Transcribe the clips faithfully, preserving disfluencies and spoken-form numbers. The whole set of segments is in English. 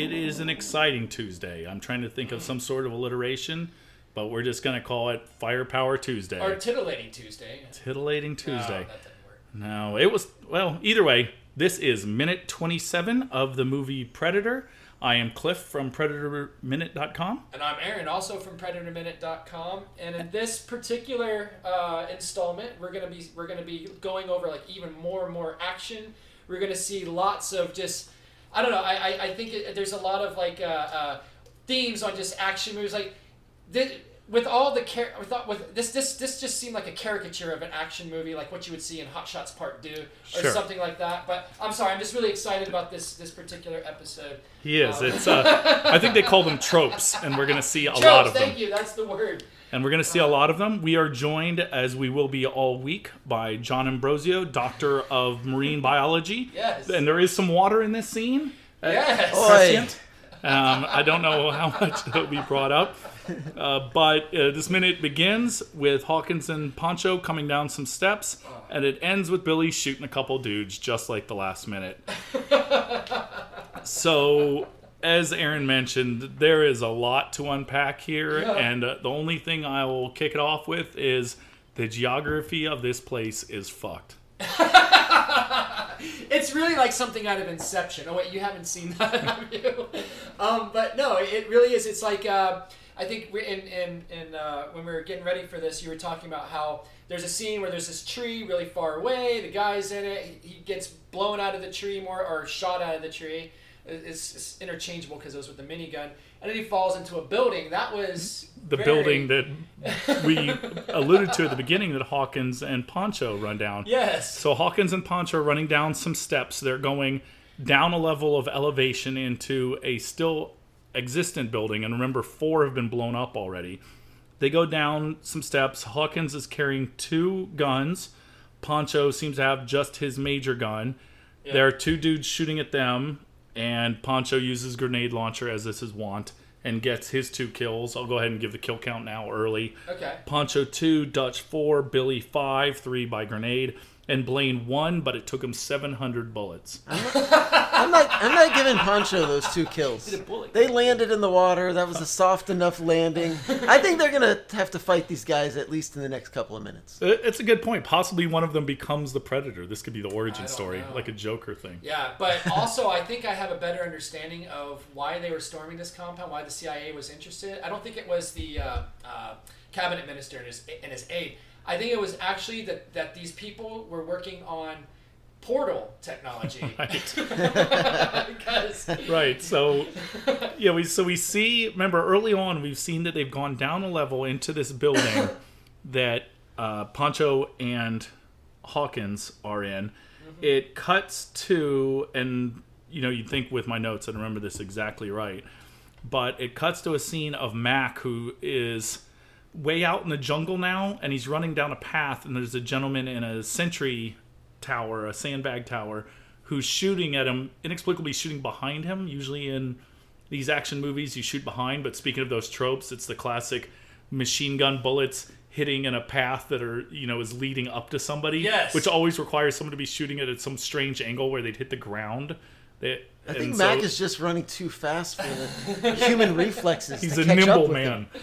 it is an exciting Tuesday. I'm trying to think of some sort of alliteration, but we're just going to call it Firepower Tuesday. Or Titillating Tuesday. Titillating Tuesday. No, that didn't work. No, it was, well, either way, this is Minute twenty-seven of the movie Predator. I am Cliff from Predator Minute dot com. And I'm Aaron, also from Predator Minute dot com. And in this particular uh, installment, we're gonna be we're gonna be going over like even more and more action. We're gonna see lots of just I don't know. I I, I think it, there's a lot of like uh, uh, themes on just action movies. Like this, with all the char- with, with this this this just seemed like a caricature of an action movie, like what you would see in Hot Shots Part two or sure. something like that. But I'm sorry, I'm just really excited about this this particular episode. He is. Um, it's. Uh, I think they call them tropes, and we're gonna see a tropes, lot of them. Thank you. That's the word. And we're gonna see a lot of them. We are joined, as we will be all week, by John Ambrosio, Doctor of Marine Biology. Yes. And there is some water in this scene. Yes. Prescient. Um, I don't know how much that will be brought up. Uh, but uh, this minute begins with Hawkins and Pancho coming down some steps, and it ends with Billy shooting a couple dudes, just like the last minute. So, as Aaron mentioned, there is a lot to unpack here, yeah. and uh, the only thing I will kick it off with is the geography of this place is fucked. It's really like something out of Inception. Oh wait, you haven't seen that, have you? Um, but no, it really is. It's like... Uh, I think we, in, in, in, uh, when we were getting ready for this, you were talking about how there's a scene where there's this tree really far away. The guy's in it. He, he gets blown out of the tree more or shot out of the tree. It's, it's interchangeable because it was with the minigun. And then he falls into a building. That was The very... building that we alluded to at the beginning that Hawkins and Pancho run down. Yes. So Hawkins and Pancho are running down some steps. They're going down a level of elevation into a still... existent building, and remember four have been blown up already. They go down some steps. Hawkins is carrying two guns. Pancho seems to have just his major gun. Yeah. There are two dudes shooting at them, and Pancho uses grenade launcher as this is wont and gets his two kills. I'll go ahead and give the kill count now early. Okay. Pancho two, Dutch four, Billy five, three by grenade, and Blaine one, but it took him seven hundred bullets. I'm not, I'm not giving Pancho those two kills. They landed in the water. That was a soft enough landing. I think they're going to have to fight these guys at least in the next couple of minutes. It's a good point. Possibly one of them becomes the Predator. This could be the origin story, know. Like a Joker thing. Yeah, but also I think I have a better understanding of why they were storming this compound, why the C I A was interested. I don't think it was the uh, uh, cabinet minister and his, and his aide. I think it was actually that, that these people were working on... portal technology. Right. Right. So, yeah, we so we see, remember early on, we've seen that they've gone down a level into this building that uh, Pancho and Hawkins are in. Mm-hmm. It cuts to, and, you know, you'd think with my notes, I remember this exactly right, but it cuts to a scene of Mac, who is way out in the jungle now, and he's running down a path, and there's a gentleman in a sentry tower, a sandbag tower, who's shooting at him, inexplicably shooting behind him. Usually in these action movies you shoot behind, but speaking of those tropes, it's the classic machine gun bullets hitting in a path that are, you know, is leading up to somebody. Yes. Which always requires someone to be shooting it at some strange angle where they'd hit the ground. They, I think Mac so, is just running too fast for the human reflexes. He's to a catch nimble up man. Him.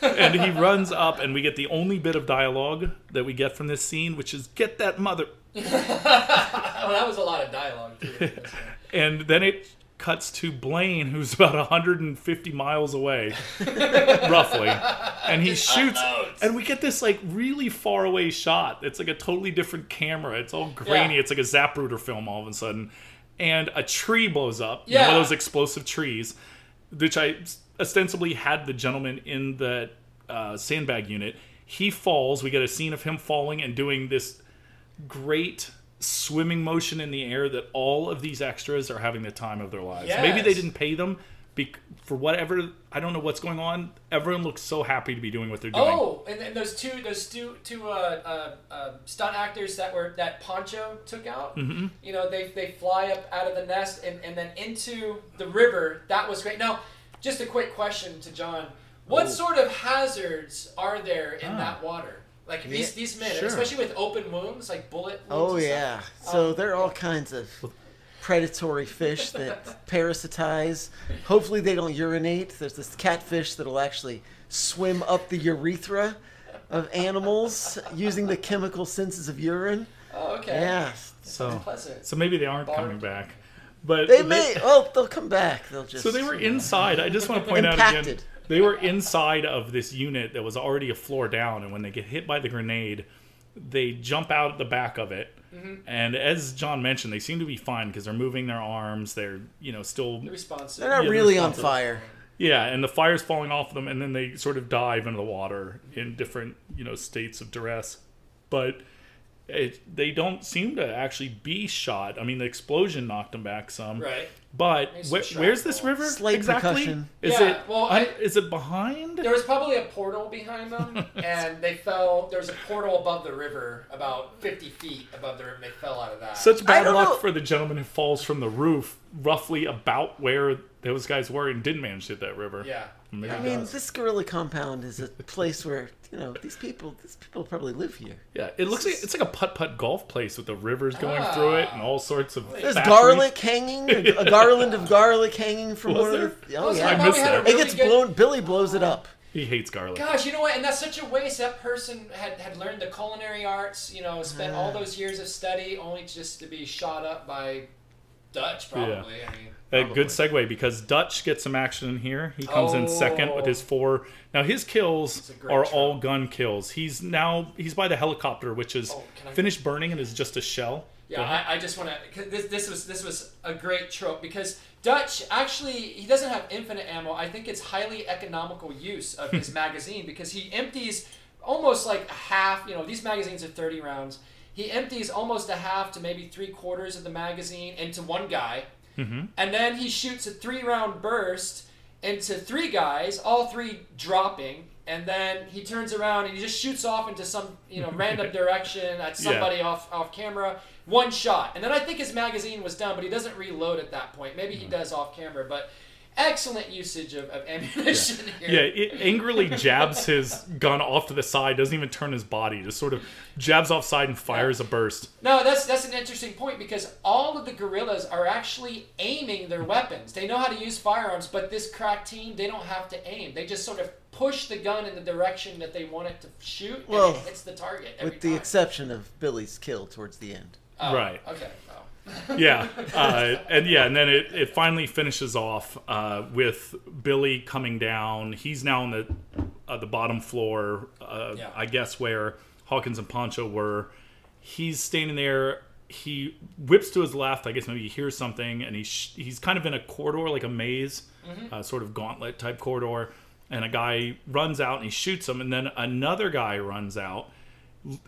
And he runs up, and we get the only bit of dialogue that we get from this scene, which is, "Get that mother." Well, that was a lot of dialogue, too. And then it cuts to Blaine, who's about one hundred fifty miles away, roughly. And he Just shoots, unloads. And we get this like really far away shot. It's like a totally different camera. It's all grainy. Yeah. It's like a Zapruder film all of a sudden. And a tree blows up. Yeah. One of those explosive trees, which I... ostensibly had the gentleman in the uh, sandbag unit. He falls. We get a scene of him falling and doing this great swimming motion in the air that all of these extras are having the time of their lives. Yes. Maybe they didn't pay them be- for whatever. I don't know what's going on. Everyone looks so happy to be doing what they're doing. Oh, and, and those two, those two, two uh, uh, uh, stunt actors that were that Pancho took out. Mm-hmm. You know, they they fly up out of the nest and, and then into the river. That was great. Now. Just a quick question to John. What oh. sort of hazards are there in ah. that water? Like yeah, these these men, sure. especially with open wounds, like bullet wounds. Oh, yeah. Stuff. So um, there are all kinds of predatory fish that parasitize. Hopefully they don't urinate. There's this catfish that'll actually swim up the urethra of animals using the chemical senses of urine. Oh, okay. Yeah. So, so maybe they aren't Barred. coming back. But they, they may. Oh, they'll come back. They'll just. So they were inside. I just want to point impacted. out again. They were inside of this unit that was already a floor down, and when they get hit by the grenade, they jump out the back of it. Mm-hmm. And as John mentioned, they seem to be fine because they're moving their arms. They're, you know, still they're responsive. They're not yeah, really they're on fire. Yeah, and the fire's falling off them, and then they sort of dive into the water in different, you know, states of duress. But it, they don't seem to actually be shot. I mean, the explosion knocked them back some. Right. But where, where's this river Slight exactly? Percussion. Is yeah, it well, un, I, is it behind? There was probably a portal behind them, and they fell. There was a portal above the river, about fifty feet above the river. And they fell out of that. Such bad luck know. for the gentleman who falls from the roof, roughly about where those guys were, and didn't manage to hit that river. Yeah, Maybe I mean, does. this gorilla compound is a place where you know these people. These people probably live here. Yeah, it looks like it's like a putt-putt golf place with the rivers going ah, through it and all sorts of. There's factories. garlic hanging. A, a garland of garlic hanging from one of the... Oh, yeah. I missed that. Really it gets good... blown... Billy blows it up. He hates garlic. Gosh, you know what? And that's such a waste. That person had, had learned the culinary arts, you know, spent uh, all those years of study only just to be shot up by Dutch, probably. Yeah. I mean, probably. A good segue, because Dutch gets some action in here. He comes oh. in second with his four... Now, his kills are shot. all gun kills. He's now... He's by the helicopter, which is oh, I... finished burning and is just a shell. Yeah, I, I just want to. This, this was this was a great trope because Dutch actually he doesn't have infinite ammo. I think it's highly economical use of his magazine because he empties almost like a half. You know, these magazines are thirty rounds. He empties almost a half to maybe three quarters of the magazine into one guy, mm-hmm. and then he shoots a three-round burst into three guys, all three dropping. And then he turns around and he just shoots off into some, you know, random direction at somebody yeah. off, off camera. One shot. And then I think his magazine was done, but he doesn't reload at that point. Maybe he does off camera, but excellent usage of, of ammunition yeah. here. Yeah, it angrily jabs his gun off to the side, doesn't even turn his body, just sort of jabs offside and fires yeah. a burst. No, that's that's an interesting point because all of the guerrillas are actually aiming their weapons. They know how to use firearms, but this crack team, they don't have to aim. They just sort of push the gun in the direction that they want it to shoot, and well, it hits the target every With the time. exception of Billy's kill towards the end. Oh, right. Okay. Oh. yeah. Uh, and yeah, and then it, it finally finishes off uh, with Billy coming down. He's now on the uh, the bottom floor, uh, yeah. I guess, where Hawkins and Pancho were. He's standing there. He whips to his left. I guess maybe he hears something, and he's sh- he's kind of in a corridor, like a maze, mm-hmm. uh, sort of gauntlet type corridor. And a guy runs out and he shoots him, and then another guy runs out.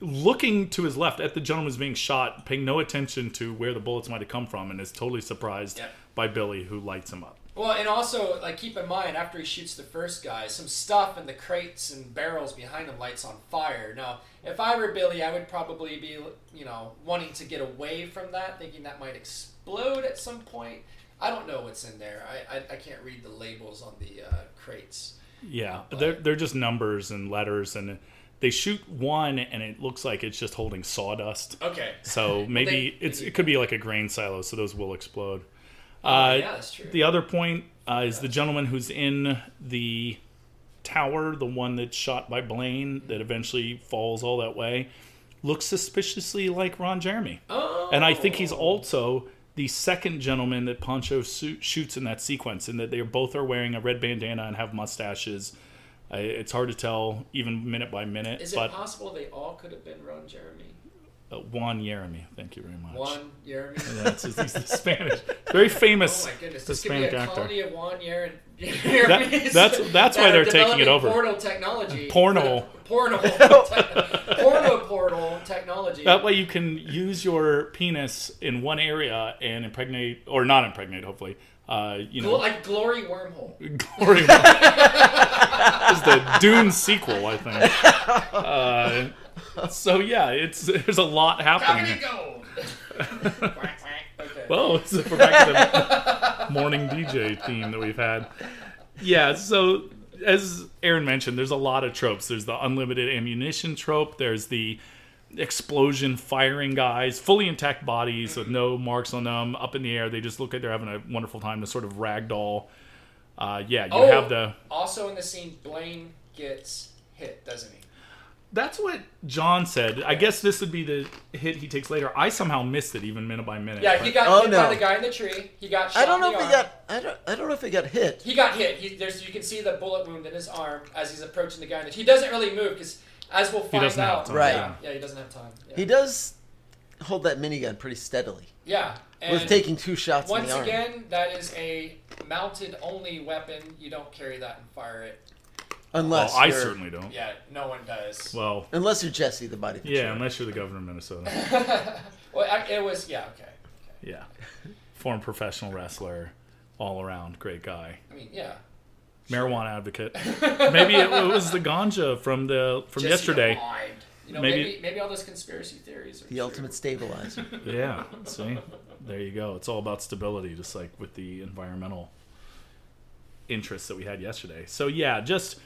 Looking to his left at the gentleman who's being shot, paying no attention to where the bullets might have come from, and is totally surprised yeah. by Billy, who lights him up. Well, and also, like, keep in mind, after he shoots the first guy, some stuff in the crates and barrels behind him lights on fire. Now, if I were Billy, I would probably be, you know, wanting to get away from that, thinking that might explode at some point. I don't know what's in there. I I, I can't read the labels on the uh, crates. Yeah, but they're they're just numbers and letters and. They shoot one, and it looks like it's just holding sawdust. Okay. So maybe they, it's it could be like a grain silo, so those will explode. Uh, yeah, that's true. The other point uh, is yeah. the gentleman who's in the tower, the one that's shot by Blaine, that eventually falls all that way, looks suspiciously like Ron Jeremy. Oh. And I think he's also the second gentleman that Pancho su- shoots in that sequence, and that they both are wearing a red bandana and have mustaches. It's hard to tell, even minute by minute. Is it but possible they all could have been Ron Jeremy? Uh, Juan Jeremy, thank you very much. Juan Jeremy? Yeah, it's, it's, it's the Spanish. Very famous Hispanic actor. Oh my goodness, this could be a colony of Juan Jeremy. That, that's that's why they're taking it over. Portal technology. Porno. Porno. Porno portal technology. That way you can use your penis in one area and impregnate, or not impregnate, hopefully. Uh, you know, like Glory Wormhole. Glory Wormhole. It's the Dune sequel, I think. Uh, so yeah, it's there's a lot happening. Go. Okay. Well, it's a back to the morning D J theme that we've had. Yeah, so as Aaron mentioned, there's a lot of tropes. There's the unlimited ammunition trope. There's the explosion, firing guys, fully intact bodies with no marks on them, up in the air. They just look like they're having a wonderful time. The sort of ragdoll. Uh, yeah, you oh, have the... Also in the scene, Blaine gets hit, doesn't he? That's what John said. I guess this would be the hit he takes later. I somehow missed it, even minute by minute. Yeah, he got oh, hit no. by the guy in the tree. He got shot I don't know in the if arm. he got. I don't. I don't know if he got hit. He got hit. He, there's. You can see the bullet wound in his arm as he's approaching the guy in the tree. He doesn't really move because, as we'll find out, right? Yeah, yeah, he doesn't have time. Yeah. He does hold that minigun pretty steadily. Yeah, and with taking two shots. Once in the arm. again, that is a mounted-only weapon. You don't carry that and fire it. Unless well, I certainly don't. Yeah, no one does. Well, unless you're Jesse, the body patrol. Yeah, unless you're the governor of Minnesota. well, I, it was yeah, okay. okay. Yeah, former professional wrestler, all around great guy. I mean, yeah. Marijuana sure. advocate. Maybe it, it was the ganja from the from Jesse yesterday. Aligned. You know, maybe, maybe maybe all those conspiracy theories. Are the true. ultimate stabilizer. yeah. See, there you go. It's all about stability, just like with the environmental interests that we had yesterday. So yeah, just.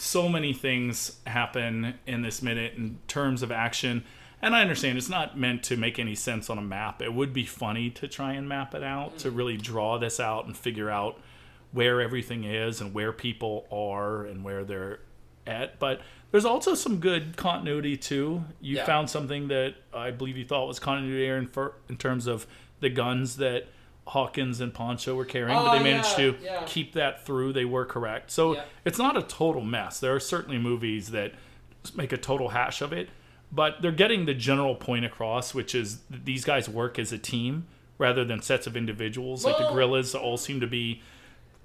So many things happen in this minute in terms of action. And I understand it's not meant to make any sense on a map. It would be funny to try and map it out, mm. to really draw this out and figure out where everything is and where people are and where they're at. But there's also some good continuity, too. You yeah. found something that I believe you thought was continuity there in, for, in terms of the guns that Hawkins and Poncho were carrying, oh, but they managed yeah, to yeah. keep that through. They were correct. So yeah. it's not a total mess. There are certainly movies that make a total hash of it, but they're getting the general point across, which is these guys work as a team rather than sets of individuals. Whoa. Like the guerrillas all seem to be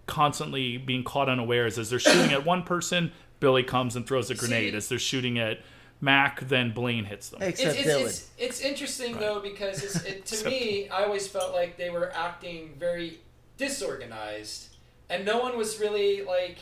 constantly being caught unawares. As they're shooting at one person, Billy comes and throws a grenade. See? As they're shooting at Mac, then Blaine hits them. Except it's, it's, it's, it's interesting, right. though, because it's, it, to me, I always felt like they were acting very disorganized. And no one was really, like...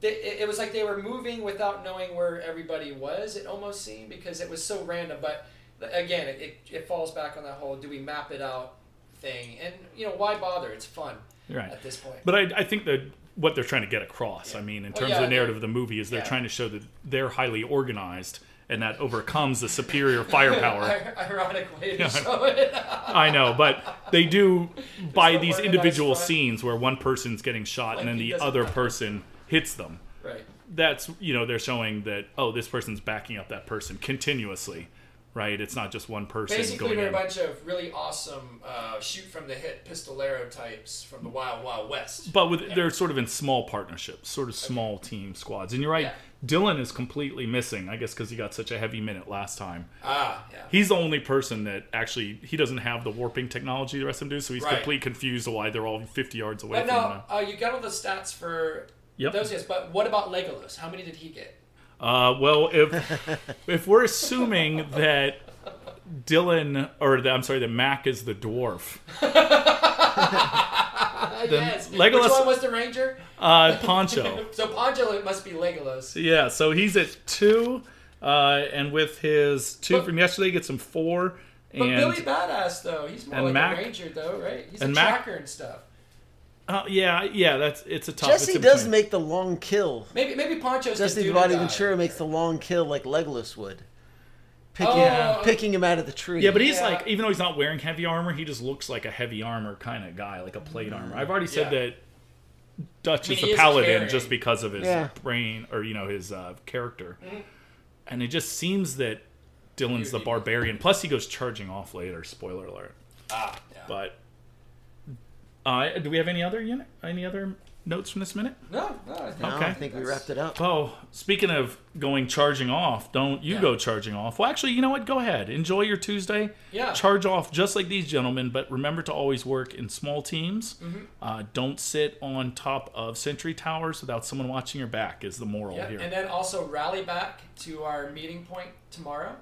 They, it, it was like they were moving without knowing where everybody was, it almost seemed, because it was so random. But, again, it, it, it falls back on that whole do we map it out thing. And, you know, why bother? It's fun right. at this point. But I, I think that... what they're trying to get across. Yeah. I mean, in terms well, yeah, of the narrative yeah. of the movie is they're yeah. trying to show that they're highly organized and that overcomes the superior firepower. Ironic way to show it. I know, but they do by these individual scenes where one person's getting shot like and then the other person hits them. Right. That's, you know, they're showing that, oh, this person's backing up that person continuously. Right, it's not just one person. Basically, going we're in. a bunch of really awesome uh, shoot-from-the-hip pistolero types from the Wild Wild West. But with, yeah. they're sort of in small partnerships, sort of small okay. team squads. And you're right, yeah. Dylan is completely missing, I guess because he got such a heavy minute last time. Ah, yeah. He's the only person that actually, he doesn't have the warping technology the rest of them do, so he's right. completely confused why they're all fifty yards away but from him. No, uh, you got all the stats for yep. those guys, but what about Legolas? How many did he get? Uh, well, if if we're assuming that Dylan, or the, I'm sorry, that Mac is the dwarf. yes. Legolas, which one was the ranger? Uh, Poncho. so Poncho, it must be Legolas. Yeah, so he's at two, uh, and with his two but, from yesterday, he gets him four. And, but Billy Badass, though. He's more like Mac, a ranger, though, right? He's a Mac, tracker and stuff. Uh, yeah, yeah, that's it's a tough. Jesse does make the long kill. Maybe maybe Poncho's Jesse Body Ventura makes the long kill like Legolas would, picking oh. picking him out of the tree. Yeah, but he's yeah. like, even though he's not wearing heavy armor, he just looks like a heavy armor kind of guy, like a plate mm. armor. I've already said yeah. that Dutch I mean, is the paladin caring. just because of his yeah. brain or you know his uh, character, mm. and it just seems that Dylan's the barbarian. Plus, he goes charging off later. Spoiler alert. Ah, yeah. but. Uh, do we have any other unit? Any other notes from this minute? No, no. I think, no, okay. I think we wrapped it up. Oh, speaking of going charging off, don't you yeah. go charging off. Well, actually, you know what? Go ahead. Enjoy your Tuesday. Yeah. Charge off just like these gentlemen, but remember to always work in small teams. Mm-hmm. Uh, don't sit on top of sentry towers without someone watching your back is the moral yeah. here. And then also rally back to our meeting point tomorrow.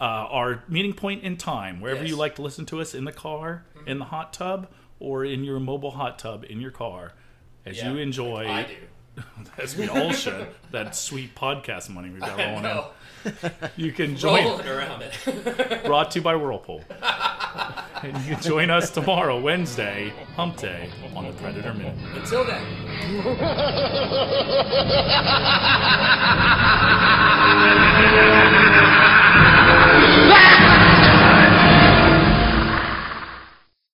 Uh, our meeting point in time, wherever yes. you like to listen to us, in the car, mm-hmm. in the hot tub, or in your mobile hot tub in your car, as yeah, you enjoy, like I do. as we all should, that sweet podcast money we've got rolling in. You can join Rolling around it. Brought to you by Whirlpool. And you can join us tomorrow, Wednesday, Hump Day, on the Predator Minute. Until then.